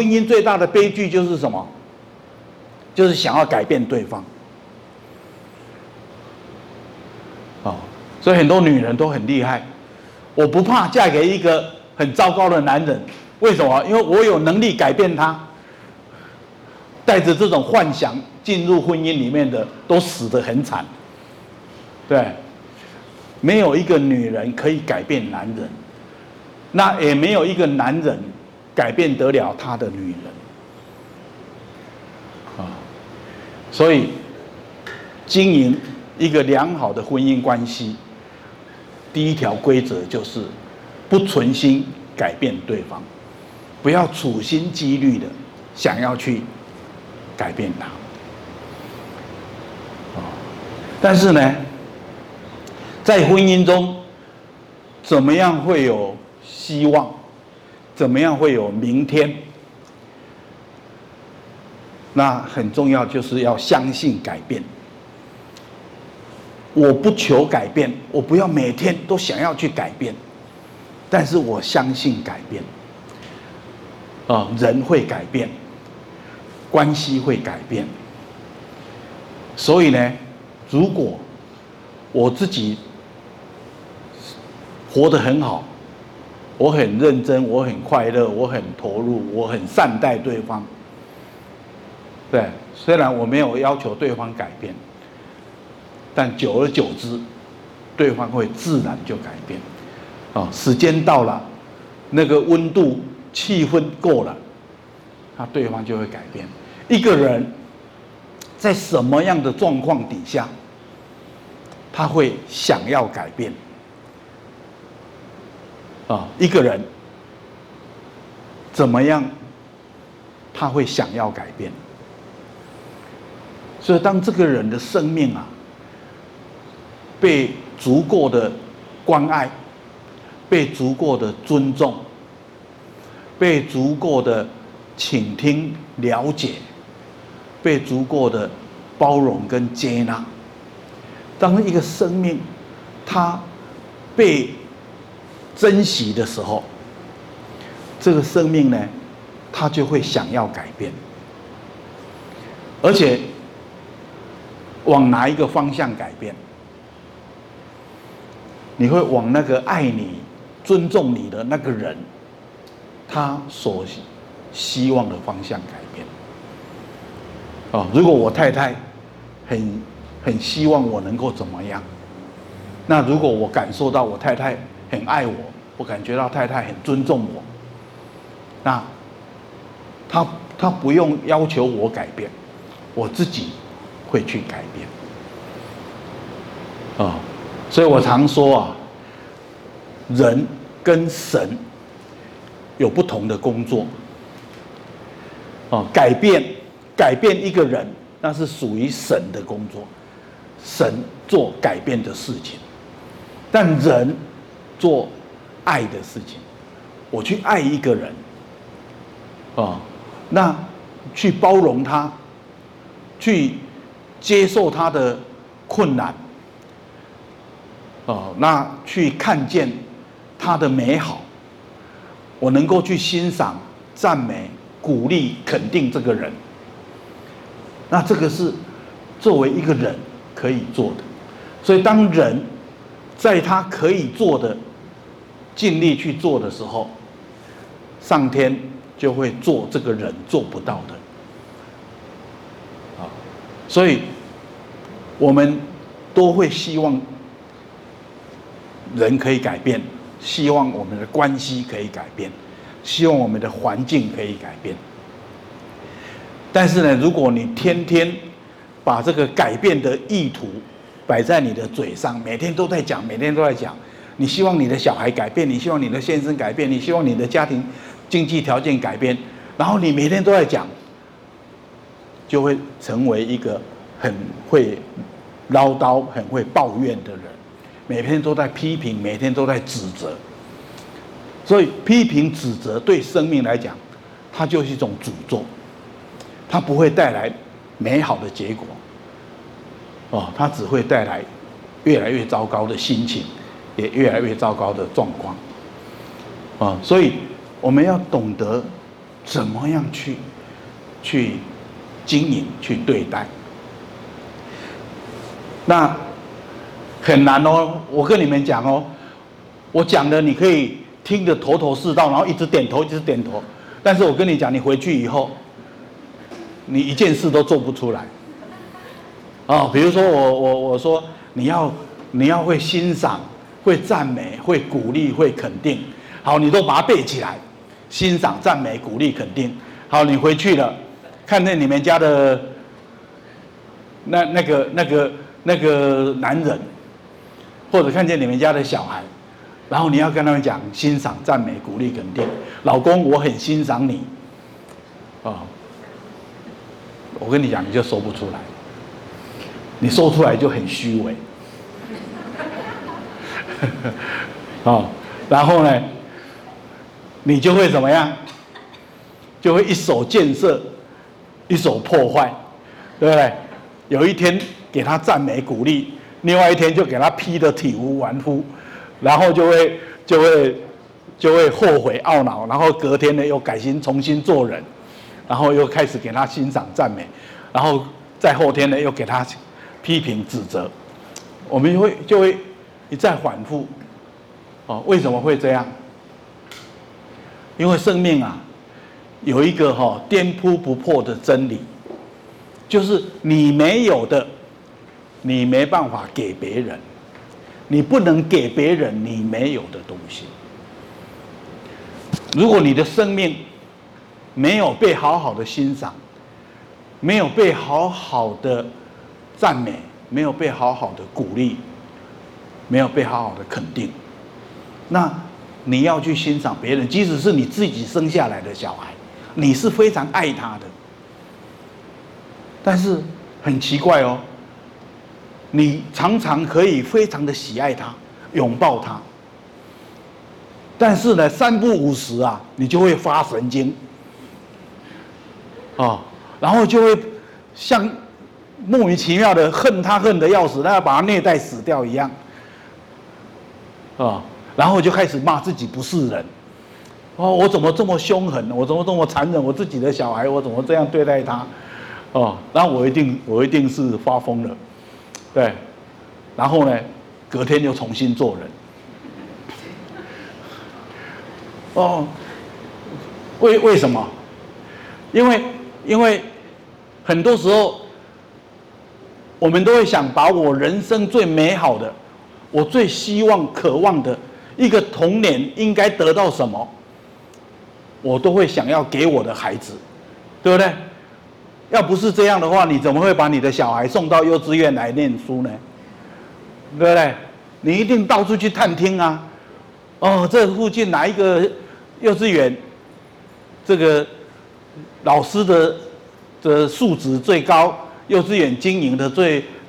婚姻最大的悲剧就是什么？就是想要改变对方。哦，所以很多女人都很厉害。我不怕嫁给一个很糟糕的男人，为什么？因为我有能力改变他。带着这种幻想进入婚姻里面的，都死得很惨。对，没有一个女人可以改变男人，那也没有一个男人。 改变得了他的女人啊，所以经营一个良好的婚姻关系，第一条规则就是不存心改变对方，不要处心积虑的想要去改变他啊。但是呢，在婚姻中，怎么样会有希望？ 怎么样会有明天？那很重要，就是要相信改变。我不求改变，我不要每天都想要去改变，但是我相信改变。啊，人会改变，关系会改变。所以呢，如果我自己活得很好。 我很认真，我很快乐，我很投入，我很善待对方。对，虽然我没有要求对方改变，但久而久之，对方会自然就改变。哦，时间到了，那个温度、气氛够了，那对方就会改变。一个人在什么样的状况底下，他会想要改变？ 啊，一个人怎么样，他会想要改变。所以，当这个人的生命啊，被足够的关爱、被足够的尊重、被足够的倾听、了解、被足够的包容跟接纳，当一个生命他被 珍惜的时候，这个生命呢，他就会想要改变，而且往哪一个方向改变？你会往那个爱你、尊重你的那个人，他所希望的方向改变。哦，如果我太太很希望我能够怎么样，那如果我感受到我太太 很爱我，我感觉到太太很尊重我。那他不用要求我改变，我自己会去改变。啊，所以我常说啊，人跟神有不同的工作。啊，改变一个人，那是属于神的工作，神做改变的事情，但人 做爱的事情，我去爱一个人，啊，那去包容他，去接受他的困难，啊，那去看见他的美好，我能够去欣赏、赞美、鼓励、肯定这个人，那这个是作为一个人可以做的，所以当人在他可以做的 尽力去做的时候，上天就会做这个人做不到的，啊，所以我们都会希望人可以改变，希望我们的关系可以改变，希望我们的环境可以改变。但是呢，如果你天天把这个改变的意图摆在你的嘴上，每天都在讲，每天都在讲。 你希望你的小孩改变，你希望你的先生改变，你希望你的家庭经济条件改变，然后你每天都在讲，就会成为一个很会唠叨、很会抱怨的人，每天都在批评，每天都在指责。所以批评、指责对生命来讲，它就是一种诅咒，它不会带来美好的结果，哦，它只会带来越来越糟糕的心情， 也越来越糟糕的状况，啊，所以我们要懂得怎么样去经营、去对待。那很难哦，我跟你们讲哦，我讲的你可以听得头头是道，然后一直点头，一直点头。但是我跟你讲，你回去以后，你一件事都做不出来。哦，比如说我说你要会欣赏、会赞美、会鼓励、会肯定，好，你都把它背起来，欣赏、赞美、鼓励、肯定。好，你回去了，看见你们家的那个男人，或者看见你们家的小孩，然后你要跟他们讲欣赏、赞美、鼓励、肯定。老公，我很欣赏你，哦，我跟你讲，你就说不出来，你说出来就很虚伪，哦，然后呢，你就会怎么样？就会一手建设，一手破坏，对不对？有一天给他赞美鼓励，另外一天就给他批得体无完肤，然后就会后悔懊恼，然后隔天呢又改心重新做人，然后又开始给他欣赏赞美，然后再后天呢又给他批评指责，我们就会一再反复。哦，为什么会这样？因为生命啊有一个颠扑不破的真理，就是你没有的，你没办法给别人，你不能给别人你没有的东西。如果你的生命没有被好好的欣赏，没有被好好的赞美，没有被好好的鼓励，没有被好好的肯定，那你要去欣赏别人，即使是你自己生下来的小孩，你是非常爱他的。但是很奇怪哦，你常常可以非常的喜爱他，拥抱他，但是呢，三不五时啊，你就会发神经，哦，然后就会像莫名其妙的恨他，恨得要死，那要把他虐待死掉一样，哦，然后就开始骂自己不是人，哦，我怎么这么凶狠，我怎么这么残忍，我自己的小孩，我怎么这样对待他，哦，那我一定是发疯了。对，然后呢，隔天又重新做人。哦，为什么？因为很多时候，我们都会想把我人生最美好的，我最希望、渴望的一个童年应该得到什么，我都会想要给我的孩子，对不对？要不是这样的话，你怎么会把你的小孩送到幼稚园来念书呢？对不对？你一定到处去探听啊！哦，这附近哪一个幼稚园，这个老师的素质最高，幼稚园经营的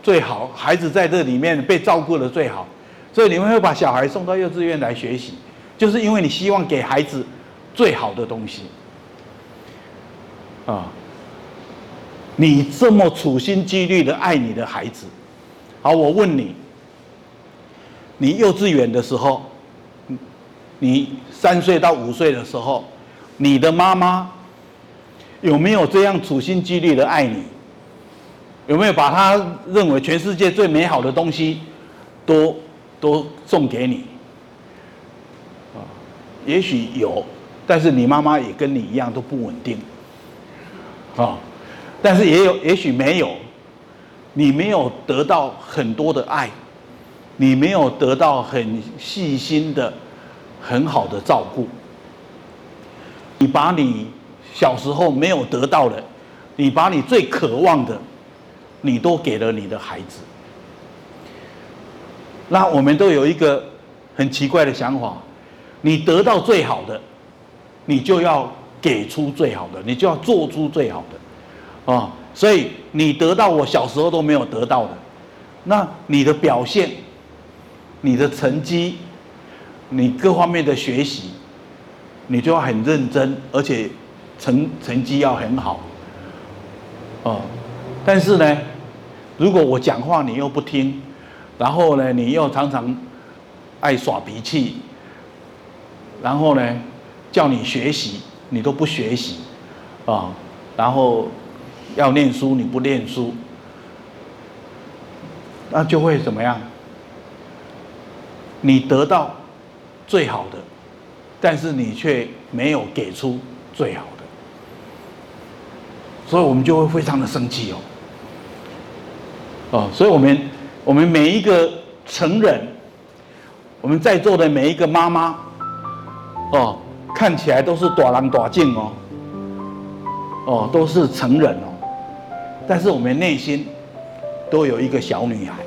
最好，孩子在这里面被照顾的最好，所以你们会把小孩送到幼稚园来学习，就是因为你希望给孩子最好的东西啊。你这么处心积虑的爱你的孩子，好，我问你，你幼稚园的时候，你3岁到5岁的时候，你的妈妈有没有这样处心积虑的爱你？有没有把她认为全世界最美好的东西都送给你？也许有，但是你妈妈也跟你一样都不稳定，啊。但是也有，也许没有，你没有得到很多的爱，你没有得到很细心的、很好的照顾，你把你小时候没有得到的，你把你最渴望的，你都给了你的孩子。那我们都有一个很奇怪的想法：你得到最好的，你就要给出最好的，你就要做出最好的。哦，所以你得到我小时候都没有得到的，那你的表现、你的成绩、你各方面的学习，你就要很认真，而且成绩要很好。哦，但是呢，如果我讲话你又不听，然后呢，你又常常爱耍脾气，然后呢，叫你学习你都不学习。啊，然后要念书你不念书，那就会怎么样？你得到最好的，但是你却没有给出最好的，所以我们就会非常的生气哦。哦，所以我们每一个成人，我们在座的每一个妈妈，哦，看起来都是大人大种哦，哦，都是成人哦，但是我们内心都有一个小女孩。